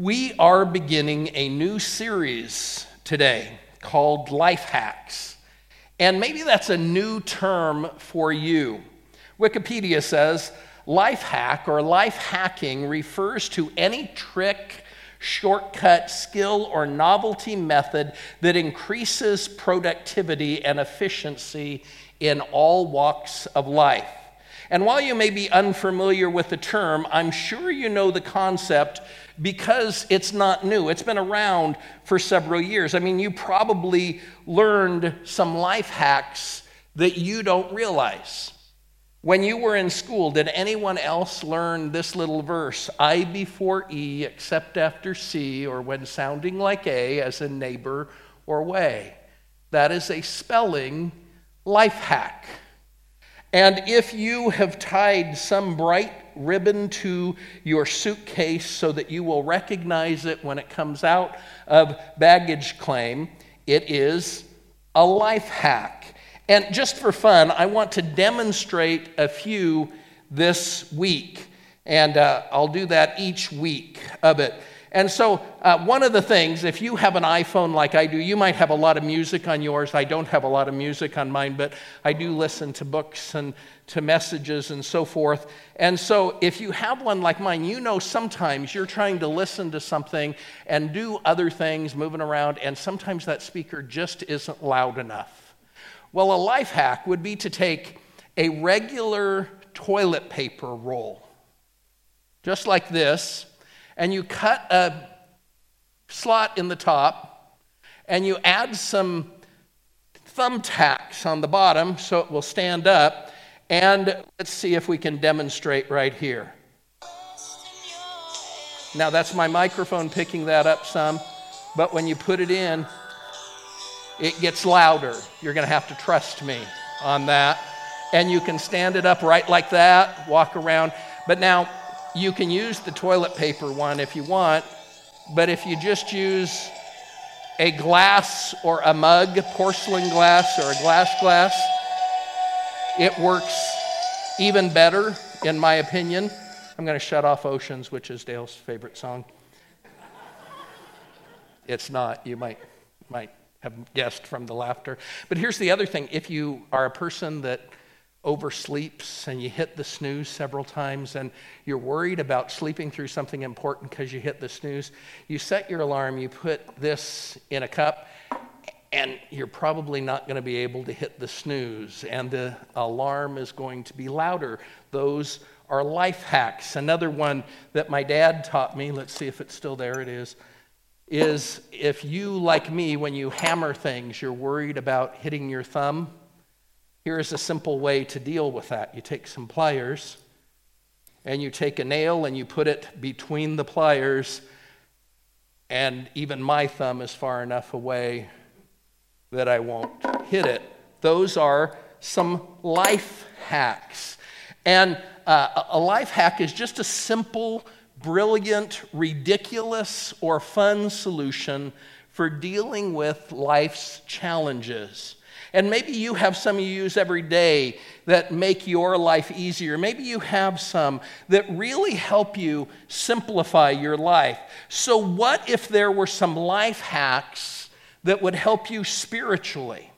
We are beginning a new series today called Life Hacks. And maybe that's a new term for you. Wikipedia says, life hack or life hacking refers to any trick, shortcut, skill, or novelty method that increases productivity and efficiency in all walks of life. And while you may be unfamiliar with the term, I'm sure you know the concept because it's not new. It's been around for several years. I mean, you probably learned some life hacks that you don't realize. When you were in school, did anyone else learn this little verse? I before E, except after C, or when sounding like A, as in neighbor or way. That is a spelling life hack. And if you have tied some bright ribbon to your suitcase so that you will recognize it when it comes out of baggage claim, it is a life hack. And just for fun, I want to demonstrate a few this week. And I'll do that each week of it. And so one of the things, if you have an iPhone like I do, you might have a lot of music on yours. I don't have a lot of music on mine, but I do listen to books and to messages and so forth. And so if you have one like mine, you know sometimes you're trying to listen to something and do other things, moving around, and sometimes that speaker just isn't loud enough. Well, a life hack would be to take a regular toilet paper roll, just like this, and you cut a slot in the top, and you add some thumbtacks on the bottom so it will stand up. And let's see if we can demonstrate right here. Now that's my microphone picking that up some, but when you put it in, it gets louder. You're gonna have to trust me on that. And you can stand it up right like that, walk around, but now, you can use the toilet paper one if you want, but if you just use a glass or a mug, porcelain glass or a glass, it works even better, in my opinion. I'm going to shut off Oceans, which is Dale's favorite song. It's not. You might have guessed from the laughter. But here's the other thing. If you are a person that oversleeps and you hit the snooze several times and you're worried about sleeping through something important because you hit the snooze, you set your alarm, you put this in a cup, and you're probably not going to be able to hit the snooze, and the alarm is going to be louder. Those are life hacks. Another one that my dad taught me, let's see if it's still there, it is if you, like me, when you hammer things, you're worried about hitting your thumb, here is a simple way to deal with that. You take some pliers and you take a nail and you put it between the pliers, and even my thumb is far enough away that I won't hit it. Those are some life hacks. And a life hack is just a simple, brilliant, ridiculous, or fun solution for dealing with life's challenges. And maybe you have some you use every day that make your life easier. Maybe you have some that really help you simplify your life. So what if there were some life hacks that would help you spiritually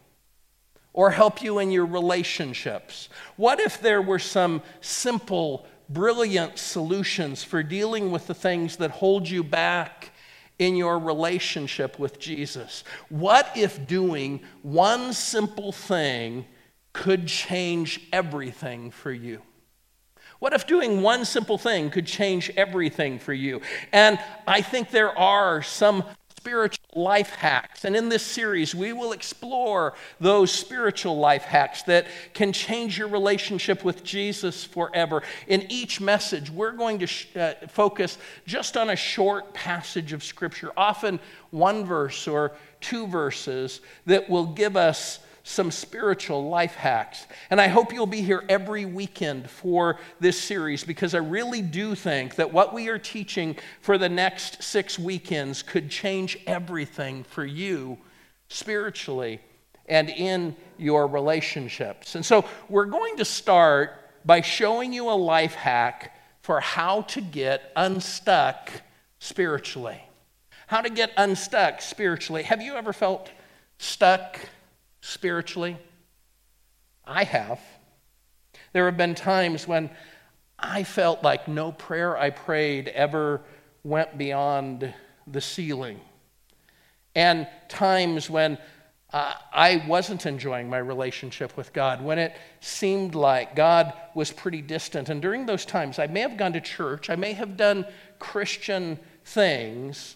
or help you in your relationships? What if there were some simple, brilliant solutions for dealing with the things that hold you back in your relationship with Jesus? What if doing one simple thing could change everything for you? What if doing one simple thing could change everything for you? And I think there are some spiritual life hacks. And in this series, we will explore those spiritual life hacks that can change your relationship with Jesus forever. In each message, we're going to focus just on a short passage of Scripture, often one verse or two verses that will give us some spiritual life hacks. And I hope you'll be here every weekend for this series, because I really do think that what we are teaching for the next 6 weekends could change everything for you spiritually and in your relationships. And so we're going to start by showing you a life hack for how to get unstuck spiritually. How to get unstuck spiritually. Have you ever felt stuck spiritually? I have. There have been times when I felt like no prayer I prayed ever went beyond the ceiling. And times when I wasn't enjoying my relationship with God, when it seemed like God was pretty distant. And during those times, I may have gone to church, I may have done Christian things,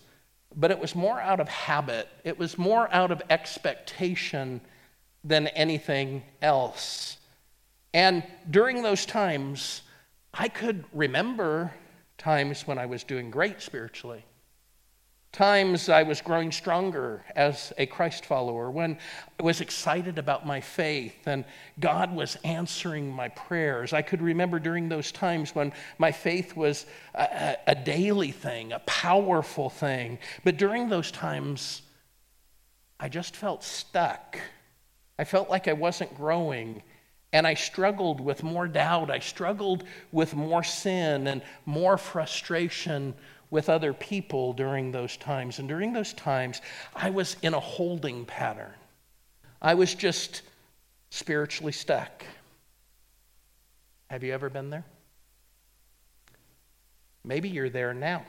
but it was more out of habit. It was more out of expectation than anything else. And during those times, I could remember times when I was doing great spiritually. Times I was growing stronger as a Christ follower, when I was excited about my faith and God was answering my prayers. I could remember during those times when my faith was a daily thing, a powerful thing. But during those times, I just felt stuck. I felt like I wasn't growing, and I struggled with more doubt. I struggled with more sin and more frustration with other people during those times. And during those times, I was in a holding pattern. I was just spiritually stuck. Have you ever been there? Maybe you're there now.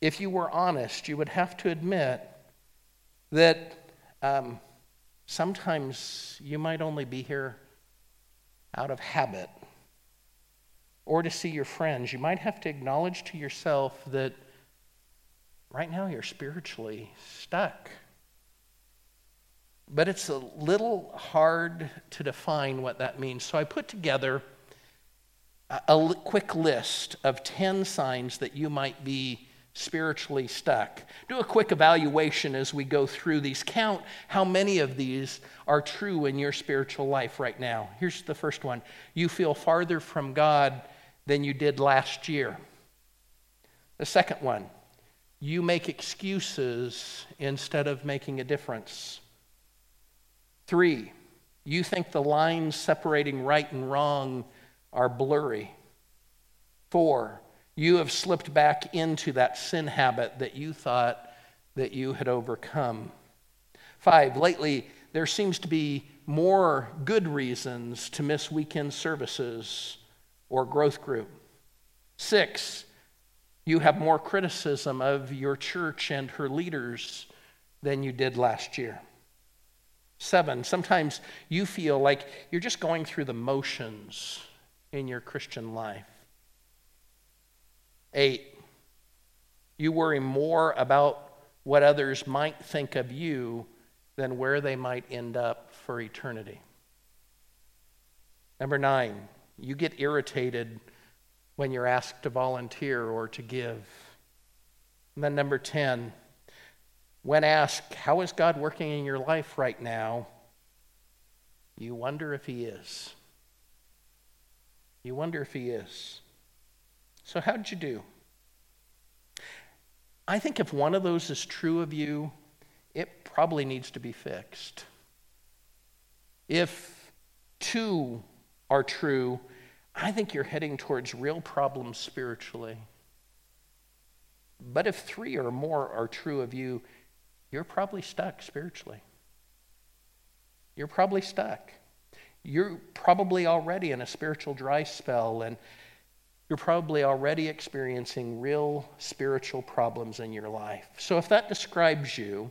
If you were honest, you would have to admit that sometimes you might only be here out of habit, or to see your friends. You might have to acknowledge to yourself that right now you're spiritually stuck. But it's a little hard to define what that means. So I put together a quick list of 10 signs that you might be spiritually stuck. Do a quick evaluation as we go through these. Count how many of these are true in your spiritual life right now. Here's the first one. You feel farther from God than you did last year. The second one, you make excuses instead of making a difference. 3, you think the lines separating right and wrong are blurry. 4, you have slipped back into that sin habit that you thought that you had overcome. 5, lately there seems to be more good reasons to miss weekend services or growth group. 6, you have more criticism of your church and her leaders than you did last year. 7, sometimes you feel like you're just going through the motions in your Christian life. 8, you worry more about what others might think of you than where they might end up for eternity. Number 9, you get irritated when you're asked to volunteer or to give. And then number 10, when asked, how is God working in your life right now? You wonder if he is. You wonder if he is. So how did you do? I think if one of those is true of you, it probably needs to be fixed. If 2 are true, I think you're heading towards real problems spiritually. But if 3 or more are true of you, you're probably stuck spiritually. You're probably stuck. You're probably already in a spiritual dry spell, and you're probably already experiencing real spiritual problems in your life. So if that describes you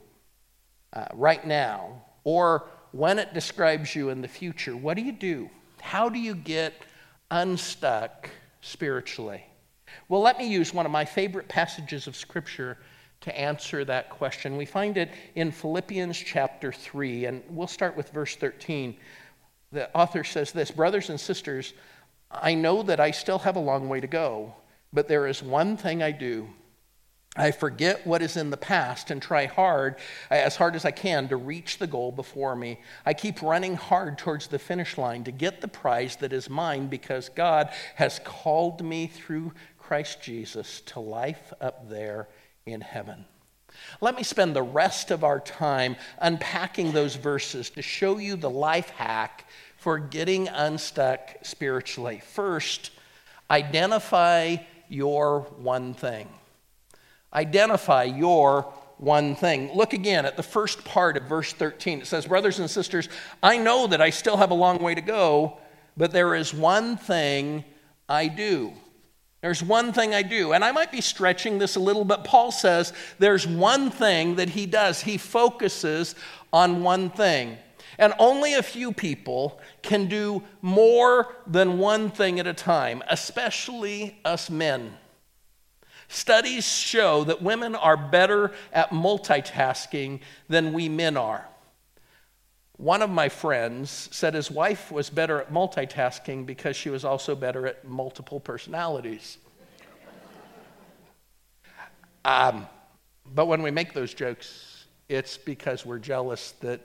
right now, or when it describes you in the future, what do you do? How do you get unstuck spiritually? Well, let me use one of my favorite passages of Scripture to answer that question. We find it in Philippians chapter 3, and we'll start with verse 13. The author says this, "Brothers and sisters, I know that I still have a long way to go, but there is one thing I do. I forget what is in the past and try hard as I can to reach the goal before me. I keep running hard towards the finish line to get the prize that is mine because God has called me through Christ Jesus to life up there in heaven." Let me spend the rest of our time unpacking those verses to show you the life hack for getting unstuck spiritually. First, identify your one thing. Identify your one thing. Look again at the first part of verse 13. It says, brothers and sisters, I know that I still have a long way to go, but there is one thing I do. There's one thing I do. And I might be stretching this a little, but Paul says there's one thing that he does. He focuses on one thing. And only a few people can do more than one thing at a time, especially us men. Studies show that women are better at multitasking than we men are. One of my friends said his wife was better at multitasking because she was also better at multiple personalities. But when we make those jokes, it's because we're jealous that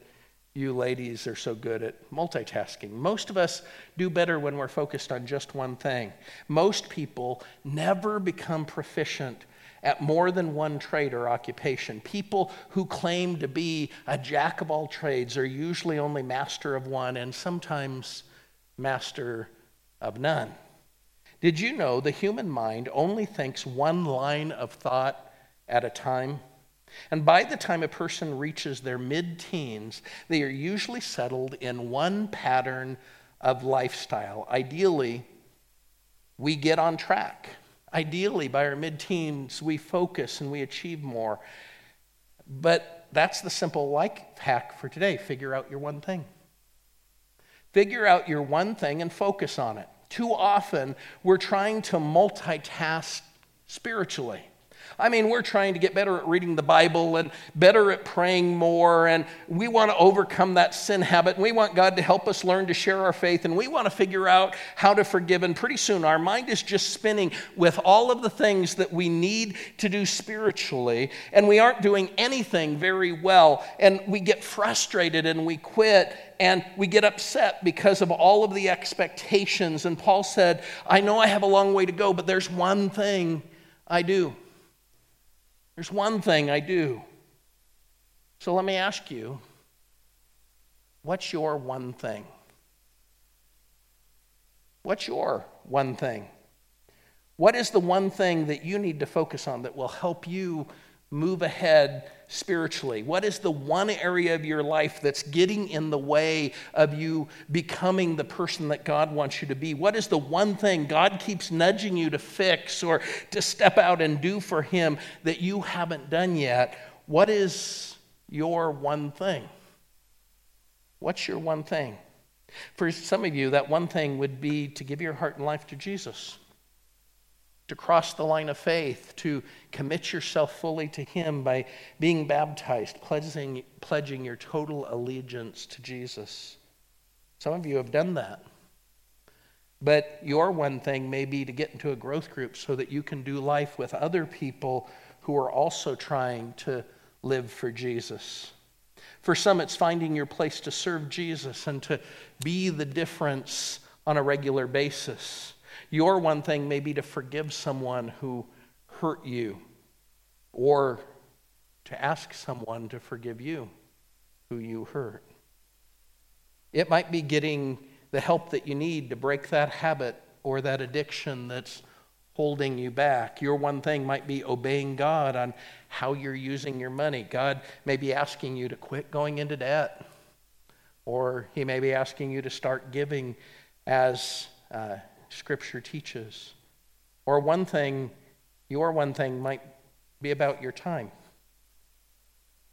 you ladies are so good at multitasking. Most of us do better when we're focused on just one thing. Most people never become proficient at more than one trade or occupation. People who claim to be a jack of all trades are usually only master of one and sometimes master of none. Did you know the human mind only thinks one line of thought at a time? And by the time a person reaches their mid-teens, they are usually settled in one pattern of lifestyle. Ideally, we get on track. Ideally, by our mid-teens, we focus and we achieve more. But that's the simple life hack for today. Figure out your one thing. Figure out your one thing and focus on it. Too often, we're trying to multitask spiritually. I mean, we're trying to get better at reading the Bible and better at praying more, and we want to overcome that sin habit, and we want God to help us learn to share our faith, and we want to figure out how to forgive, and pretty soon our mind is just spinning with all of the things that we need to do spiritually, and we aren't doing anything very well, and we get frustrated, and we quit, and we get upset because of all of the expectations, and Paul said, I know I have a long way to go, but there's one thing I do. There's one thing I do. So let me ask you, what's your one thing? What's your one thing? What is the one thing that you need to focus on that will help you move ahead spiritually? What is the one area of your life that's getting in the way of you becoming the person that God wants you to be? What is the one thing God keeps nudging you to fix or to step out and do for Him that you haven't done yet? What is your one thing? What's your one thing? For some of you, that one thing would be to give your heart and life to Jesus, to cross the line of faith, to commit yourself fully to Him by being baptized, pledging your total allegiance to Jesus. Some of you have done that. But your one thing may be to get into a growth group so that you can do life with other people who are also trying to live for Jesus. For some, it's finding your place to serve Jesus and to be the difference on a regular basis. Your one thing may be to forgive someone who hurt you, or to ask someone to forgive you who you hurt. It might be getting the help that you need to break that habit or that addiction that's holding you back. Your one thing might be obeying God on how you're using your money. God may be asking you to quit going into debt, or He may be asking you to start giving as Scripture teaches. Or one thing, your one thing might be about your time.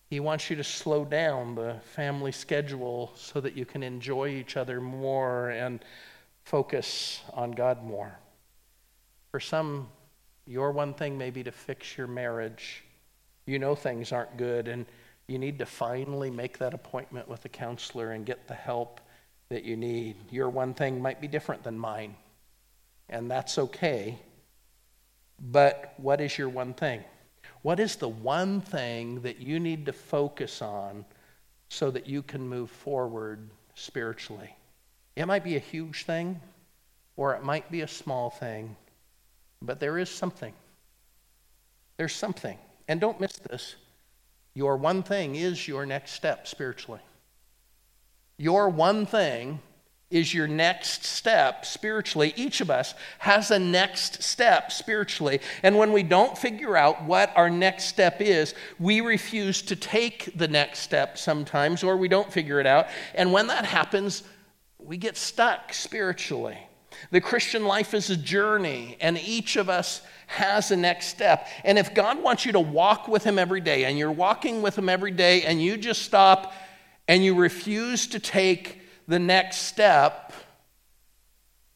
He wants you to slow down the family schedule so that you can enjoy each other more and focus on God more. For some, your one thing may be to fix your marriage. You know things aren't good, and you need to finally make that appointment with a counselor and get the help that you need. Your one thing might be different than mine, and that's okay. But what is your one thing? What is the one thing that you need to focus on so that you can move forward spiritually? It might be a huge thing, or it might be a small thing, but there is something. There's something. And don't miss this. Your one thing is your next step spiritually. Your one thing is your next step spiritually. Each of us has a next step spiritually. And when we don't figure out what our next step is, we refuse to take the next step sometimes, or we don't figure it out. And when that happens, we get stuck spiritually. The Christian life is a journey, and each of us has a next step. And if God wants you to walk with him every day, and you're walking with him every day, and you just stop and you refuse to take the next step,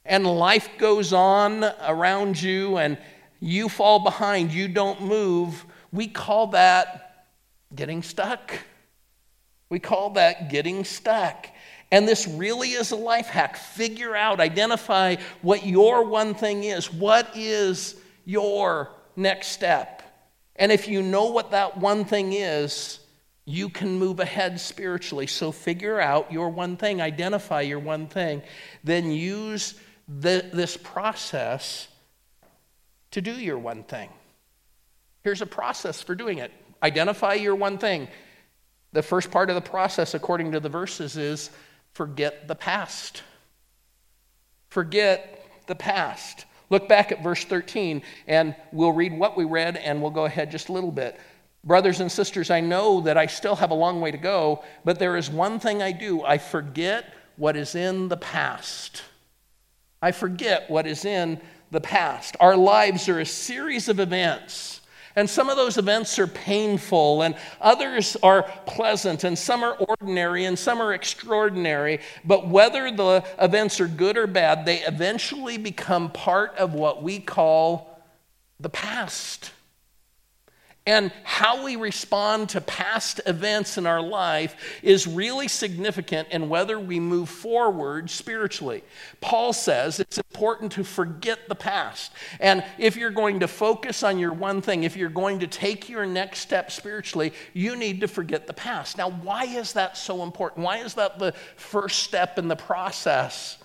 and life goes on around you, and you fall behind, you don't move, we call that getting stuck. We call that getting stuck. And this really is a life hack. Figure out, identify what your one thing is. What is your next step? And if you know what that one thing is, you can move ahead spiritually. So figure out your one thing. Identify your one thing. Then use this process to do your one thing. Here's a process for doing it. Identify your one thing. The first part of the process, according to the verses, is forget the past. Forget the past. Look back at verse 13, and we'll read what we read, and we'll go ahead just a little bit. Brothers and sisters, I know that I still have a long way to go, but there is one thing I do. I forget what is in the past. I forget what is in the past. Our lives are a series of events. And some of those events are painful, and others are pleasant, and some are ordinary, and some are extraordinary. But whether the events are good or bad, they eventually become part of what we call the past. And how we respond to past events in our life is really significant in whether we move forward spiritually. Paul says it's important to forget the past. And if you're going to focus on your one thing, if you're going to take your next step spiritually, you need to forget the past. Now, why is that so important? Why is that the first step in the process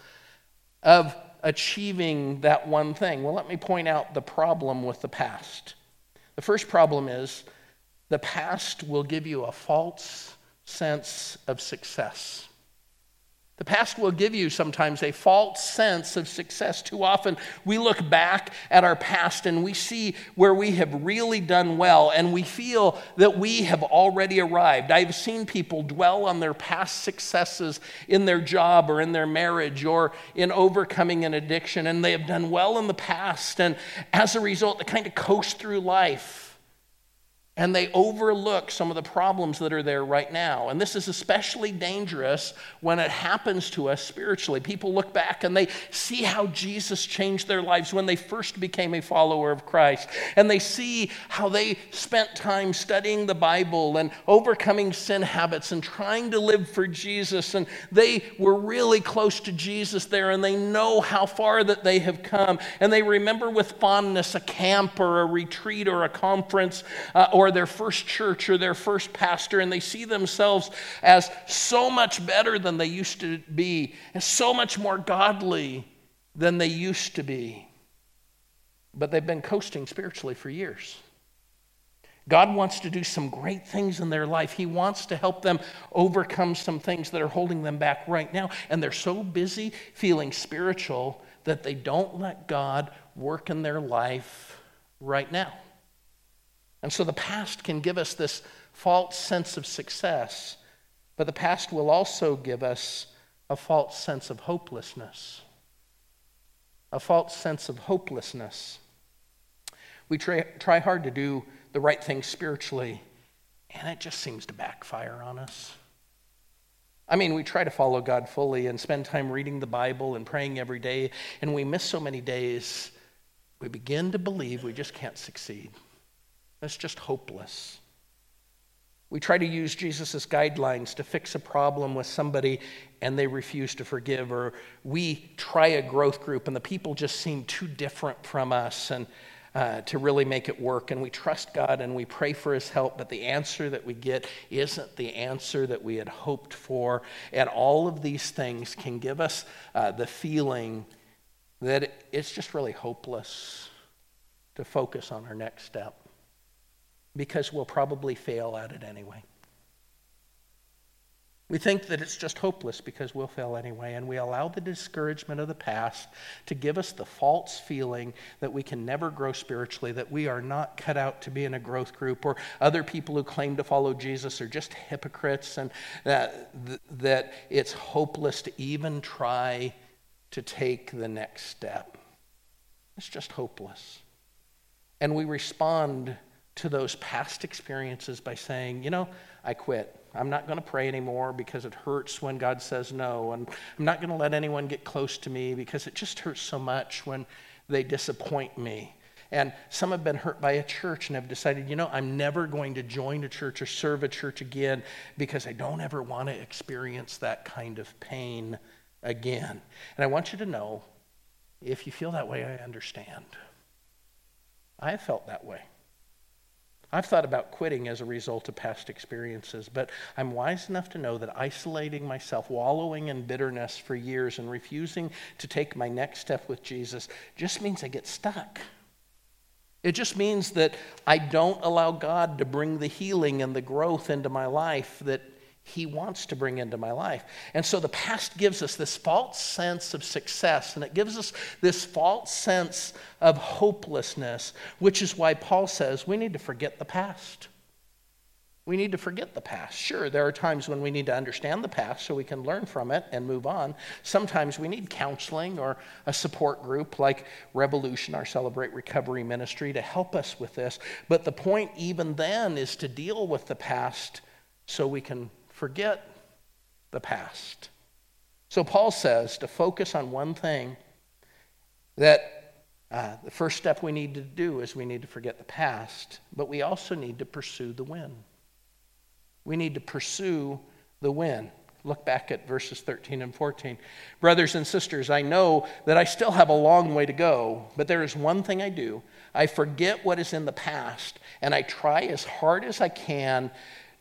of achieving that one thing? Well, let me point out the problem with the past. The first problem is the past will give you a false sense of success. The past will give you sometimes a false sense of success. Too often we look back at our past and we see where we have really done well, and we feel that we have already arrived. I've seen people dwell on their past successes in their job or in their marriage or in overcoming an addiction, and they have done well in the past, and as a result they kind of coast through life. And they overlook some of the problems that are there right now. And this is especially dangerous when it happens to us spiritually. People look back and they see how Jesus changed their lives when they first became a follower of Christ. And they see how they spent time studying the Bible and overcoming sin habits and trying to live for Jesus. And they were really close to Jesus there, and they know how far that they have come. And they remember with fondness a camp or a retreat or a conference or their first church or their first pastor, and they see themselves as so much better than they used to be, and so much more godly than they used to be. But they've been coasting spiritually for years. God wants to do some great things in their life. He wants to help them overcome some things that are holding them back right now, and they're so busy feeling spiritual that they don't let God work in their life right now. And so the past can give us this false sense of success, but the past will also give us a false sense of hopelessness. A false sense of hopelessness. We try hard to do the right thing spiritually, and it just seems to backfire on us. I mean, we try to follow God fully and spend time reading the Bible and praying every day, and we miss so many days, we begin to believe we just can't succeed. It's just hopeless. We try to use Jesus' guidelines to fix a problem with somebody, and they refuse to forgive. Or we try a growth group, and the people just seem too different from us and to really make it work. And we trust God, and we pray for his help, but the answer that we get isn't the answer that we had hoped for. And all of these things can give us the feeling that it's just really hopeless to focus on our next step, because we'll probably fail at it anyway. We think that it's just hopeless because we'll fail anyway, and we allow the discouragement of the past to give us the false feeling that we can never grow spiritually, that we are not cut out to be in a growth group, or other people who claim to follow Jesus are just hypocrites, and that it's hopeless to even try to take the next step. It's just hopeless. And we respond to those past experiences by saying, you know, I quit. I'm not going to pray anymore because it hurts when God says no. And I'm not going to let anyone get close to me because it just hurts so much when they disappoint me. And some have been hurt by a church and have decided, you know, I'm never going to join a church or serve a church again because I don't ever want to experience that kind of pain again. And I want you to know, if you feel that way, I understand. I have felt that way. I've thought about quitting as a result of past experiences, but I'm wise enough to know that isolating myself, wallowing in bitterness for years, and refusing to take my next step with Jesus just means I get stuck. It just means that I don't allow God to bring the healing and the growth into my life that He wants to bring into my life. And so the past gives us this false sense of success, and it gives us this false sense of hopelessness, which is why Paul says we need to forget the past. We need to forget the past. Sure, there are times when we need to understand the past so we can learn from it and move on. Sometimes we need counseling or a support group like Revolution, our Celebrate Recovery ministry, to help us with this. But the point even then is to deal with the past so we can forget the past. So Paul says to focus on one thing, that the first step we need to do is we need to forget the past, but we also need to pursue the win. We need to pursue the win. Look back at verses 13 and 14. Brothers and sisters, I know that I still have a long way to go, but there is one thing I do. I forget what is in the past, and I try as hard as I can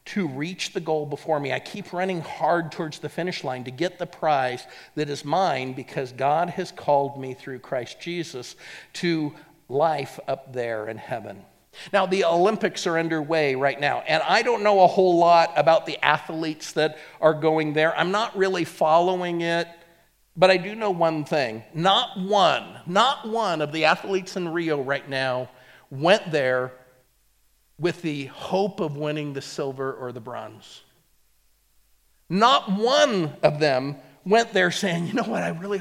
to reach the goal before me. I keep running hard towards the finish line to get the prize that is mine, because God has called me through Christ Jesus to life up there in heaven. Now, the Olympics are underway right now, and I don't know a whole lot about the athletes that are going there. I'm not really following it, but I do know one thing. Not one of the athletes in Rio right now went there with the hope of winning the silver or the bronze. Not one of them went there saying, you know what, I really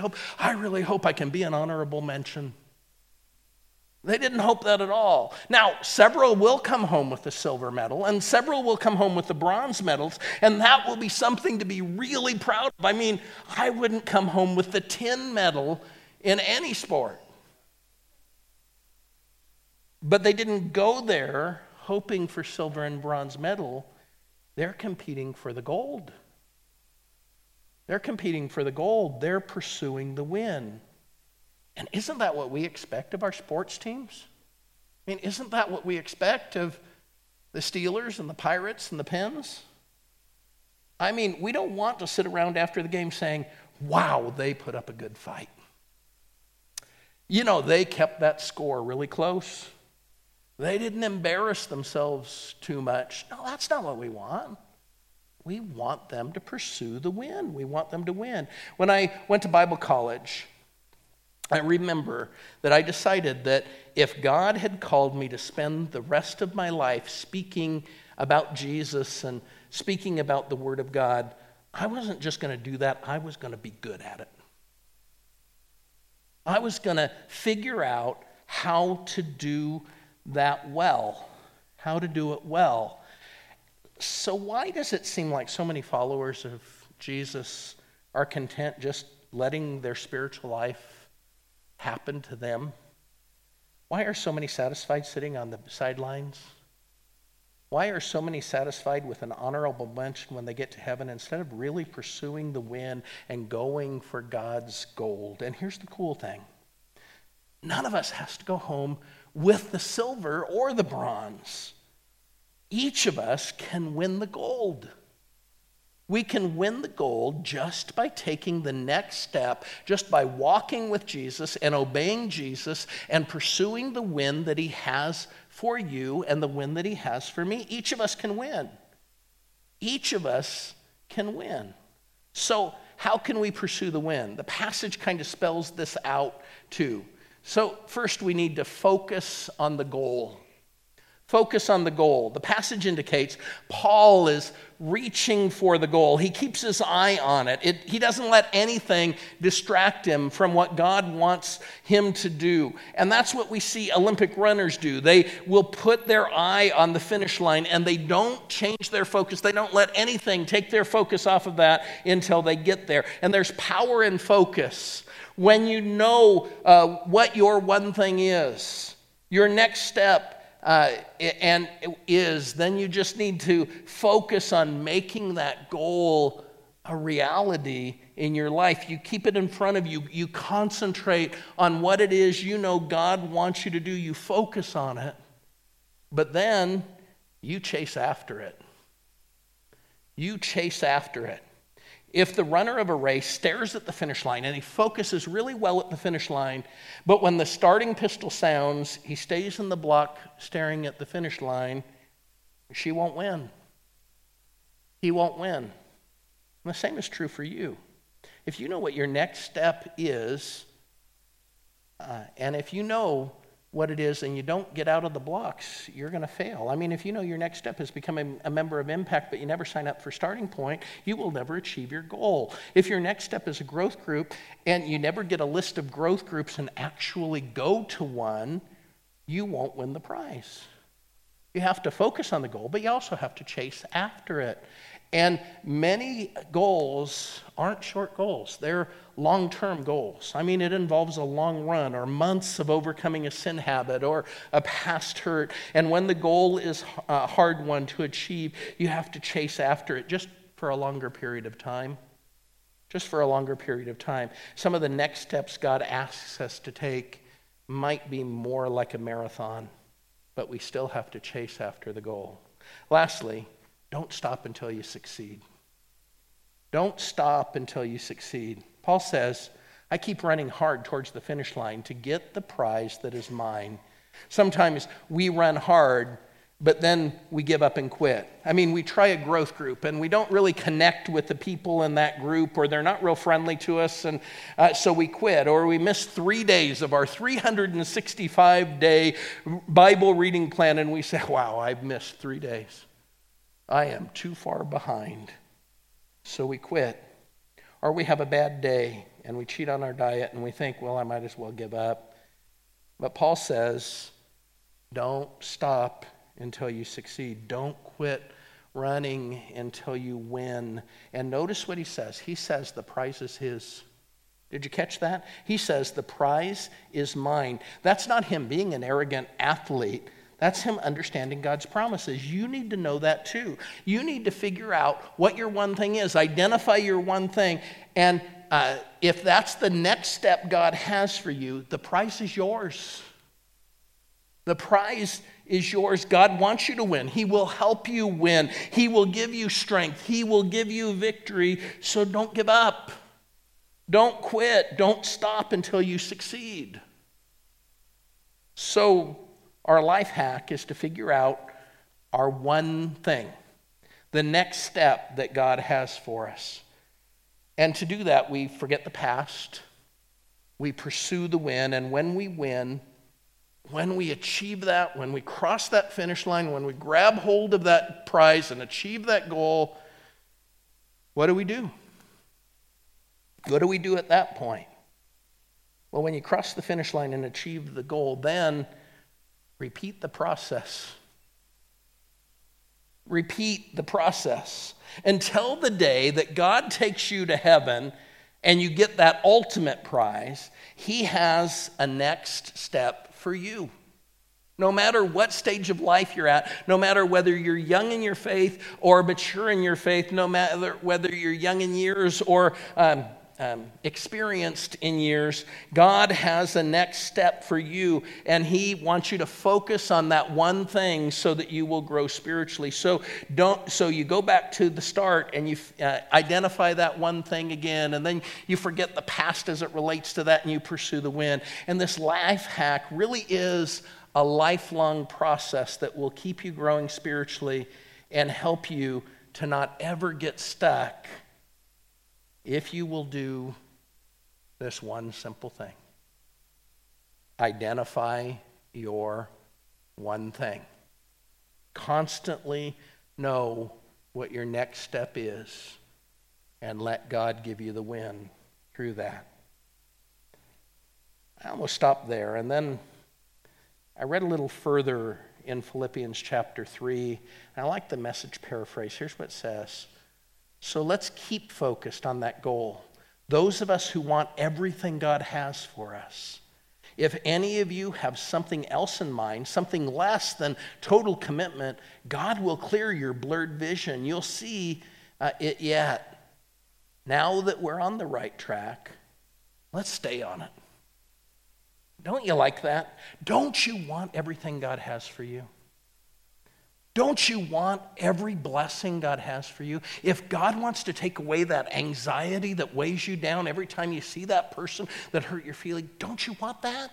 hope I can be an honorable mention. They didn't hope that at all. Now, several will come home with the silver medal, and several will come home with the bronze medals, and that will be something to be really proud of. I mean, I wouldn't come home with the tin medal in any sport. But they didn't go there hoping for silver and bronze medal. They're competing for the gold. They're pursuing the win. And isn't that what we expect of our sports teams? I mean, isn't that what we expect of the Steelers and the Pirates and the Pens? I mean, we don't want to sit around after the game saying, wow, they put up a good fight. You know, they kept that score really close. They didn't embarrass themselves too much. No, that's not what we want. We want them to pursue the win. We want them to win. When I went to Bible college, I remember that I decided that if God had called me to spend the rest of my life speaking about Jesus and speaking about the Word of God, I wasn't just going to do that. I was going to be good at it. I was going to figure out how to do that well, how to do it well. So why does it seem like so many followers of Jesus are content just letting their spiritual life happen to them? Why are so many satisfied sitting on the sidelines? Why are so many satisfied with an honorable mention when they get to heaven instead of really pursuing the win and going for God's gold? And here's the cool thing. None of us has to go home with the silver or the bronze. Each of us can win the gold. We can win the gold just by taking the next step, just by walking with Jesus and obeying Jesus and pursuing the win that He has for you and the win that He has for me. Each of us can win. Each of us can win. So how can we pursue the win? The passage kind of spells this out too. So first we need to focus on the goal. Focus on the goal. The passage indicates Paul is reaching for the goal. He keeps his eye on it. He doesn't let anything distract him from what God wants him to do. And that's what we see Olympic runners do. They will put their eye on the finish line and they don't change their focus. They don't let anything take their focus off of that until they get there. And there's power in focus. When you know what your one thing is, your next step then you just need to focus on making that goal a reality in your life. You keep it in front of you. You concentrate on what it is you know God wants you to do. You focus on it, but then you chase after it. You chase after it. If the runner of a race stares at the finish line and he focuses really well at the finish line, but when the starting pistol sounds, he stays in the block staring at the finish line, she won't win. He won't win. And the same is true for you. If you know what your next step is, and if you know what it is and you don't get out of the blocks, you're going to fail. I mean, if you know your next step is becoming a member of Impact, but you never sign up for Starting Point, you will never achieve your goal. If your next step is a growth group and you never get a list of growth groups and actually go to one, you won't win the prize. You have to focus on the goal, but you also have to chase after it. And many goals aren't short goals. They're long-term goals. I mean, it involves a long run or months of overcoming a sin habit or a past hurt. And when the goal is a hard one to achieve, you have to chase after it just for a longer period of time. Just for a longer period of time. Some of the next steps God asks us to take might be more like a marathon, but we still have to chase after the goal. Lastly, don't stop until you succeed. Don't stop until you succeed. Paul says, I keep running hard towards the finish line to get the prize that is mine. Sometimes we run hard, but then we give up and quit. I mean, we try a growth group and we don't really connect with the people in that group, or they're not real friendly to us, and so we quit. Or we miss 3 days of our 365-day Bible reading plan and we say, wow, I've missed 3 days. I am too far behind. So we quit. Or we have a bad day and we cheat on our diet and we think, well, I might as well give up. But Paul says, don't stop until you succeed. Don't quit running until you win. And notice what he says. He says the prize is his. Did you catch that? He says the prize is mine. That's not him being an arrogant athlete. That's him understanding God's promises. You need to know that too. You need to figure out what your one thing is. Identify your one thing. And if that's the next step God has for you, the prize is yours. The prize is yours. God wants you to win. He will help you win. He will give you strength. He will give you victory. So don't give up. Don't quit. Don't stop until you succeed. So our life hack is to figure out our one thing, the next step that God has for us. And to do that, we forget the past, we pursue the win, and when we win, when we achieve that, when we cross that finish line, when we grab hold of that prize and achieve that goal, what do we do? What do we do at that point? Well, when you cross the finish line and achieve the goal, then repeat the process. Repeat the process until the day that God takes you to heaven and you get that ultimate prize. He has a next step for you. No matter what stage of life you're at, no matter whether you're young in your faith or mature in your faith, no matter whether you're young in years or experienced in years, God has a next step for you, and He wants you to focus on that one thing so that you will grow spiritually. So you go back to the start and you identify that one thing again, and then you forget the past as it relates to that, and you pursue the win. And this life hack really is a lifelong process that will keep you growing spiritually and help you to not ever get stuck if you will do this one simple thing. Identify your one thing. Constantly know what your next step is and let God give you the win through that. I almost stopped there, and then I read a little further in Philippians chapter 3, and I like the Message paraphrase. Here's what it says. So let's keep focused on that goal. Those of us who want everything God has for us. If any of you have something else in mind, something less than total commitment, God will clear your blurred vision. You'll see it yet. Now that we're on the right track, let's stay on it. Don't you like that? Don't you want everything God has for you? Don't you want every blessing God has for you? If God wants to take away that anxiety that weighs you down every time you see that person that hurt your feeling, don't you want that?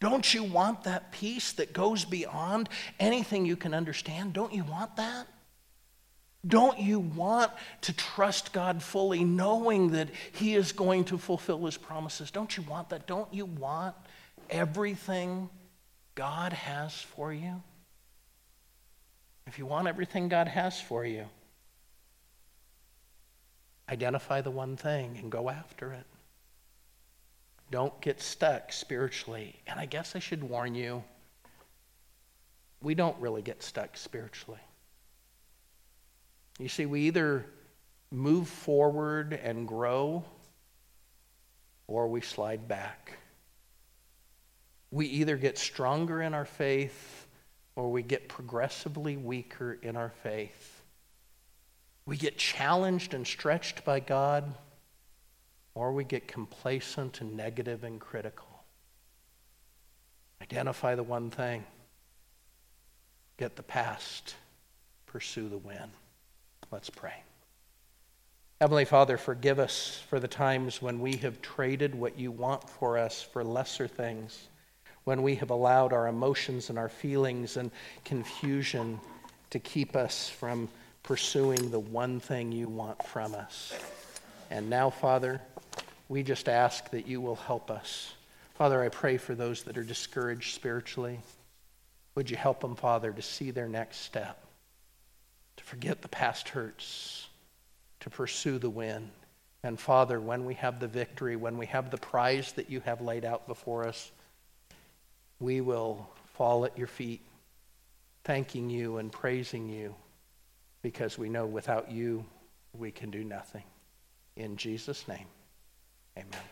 Don't you want that peace that goes beyond anything you can understand? Don't you want that? Don't you want to trust God fully, knowing that He is going to fulfill His promises? Don't you want that? Don't you want everything God has for you? If you want everything God has for you, identify the one thing and go after it. Don't get stuck spiritually. And I guess I should warn you, we don't really get stuck spiritually. You see, we either move forward and grow, or we slide back. We either get stronger in our faith, or we get progressively weaker in our faith. We get challenged and stretched by God, or we get complacent and negative and critical. Identify the one thing. Get the past. Pursue the win. Let's pray. Heavenly Father, forgive us for the times when we have traded what you want for us for lesser things, when we have allowed our emotions and our feelings and confusion to keep us from pursuing the one thing you want from us. And now, Father, we just ask that you will help us. Father, I pray for those that are discouraged spiritually. Would you help them, Father, to see their next step? To forget the past hurts, to pursue the win. And Father, when we have the victory, when we have the prize that you have laid out before us, we will fall at your feet, thanking you and praising you, because we know without you, we can do nothing. In Jesus' name, amen.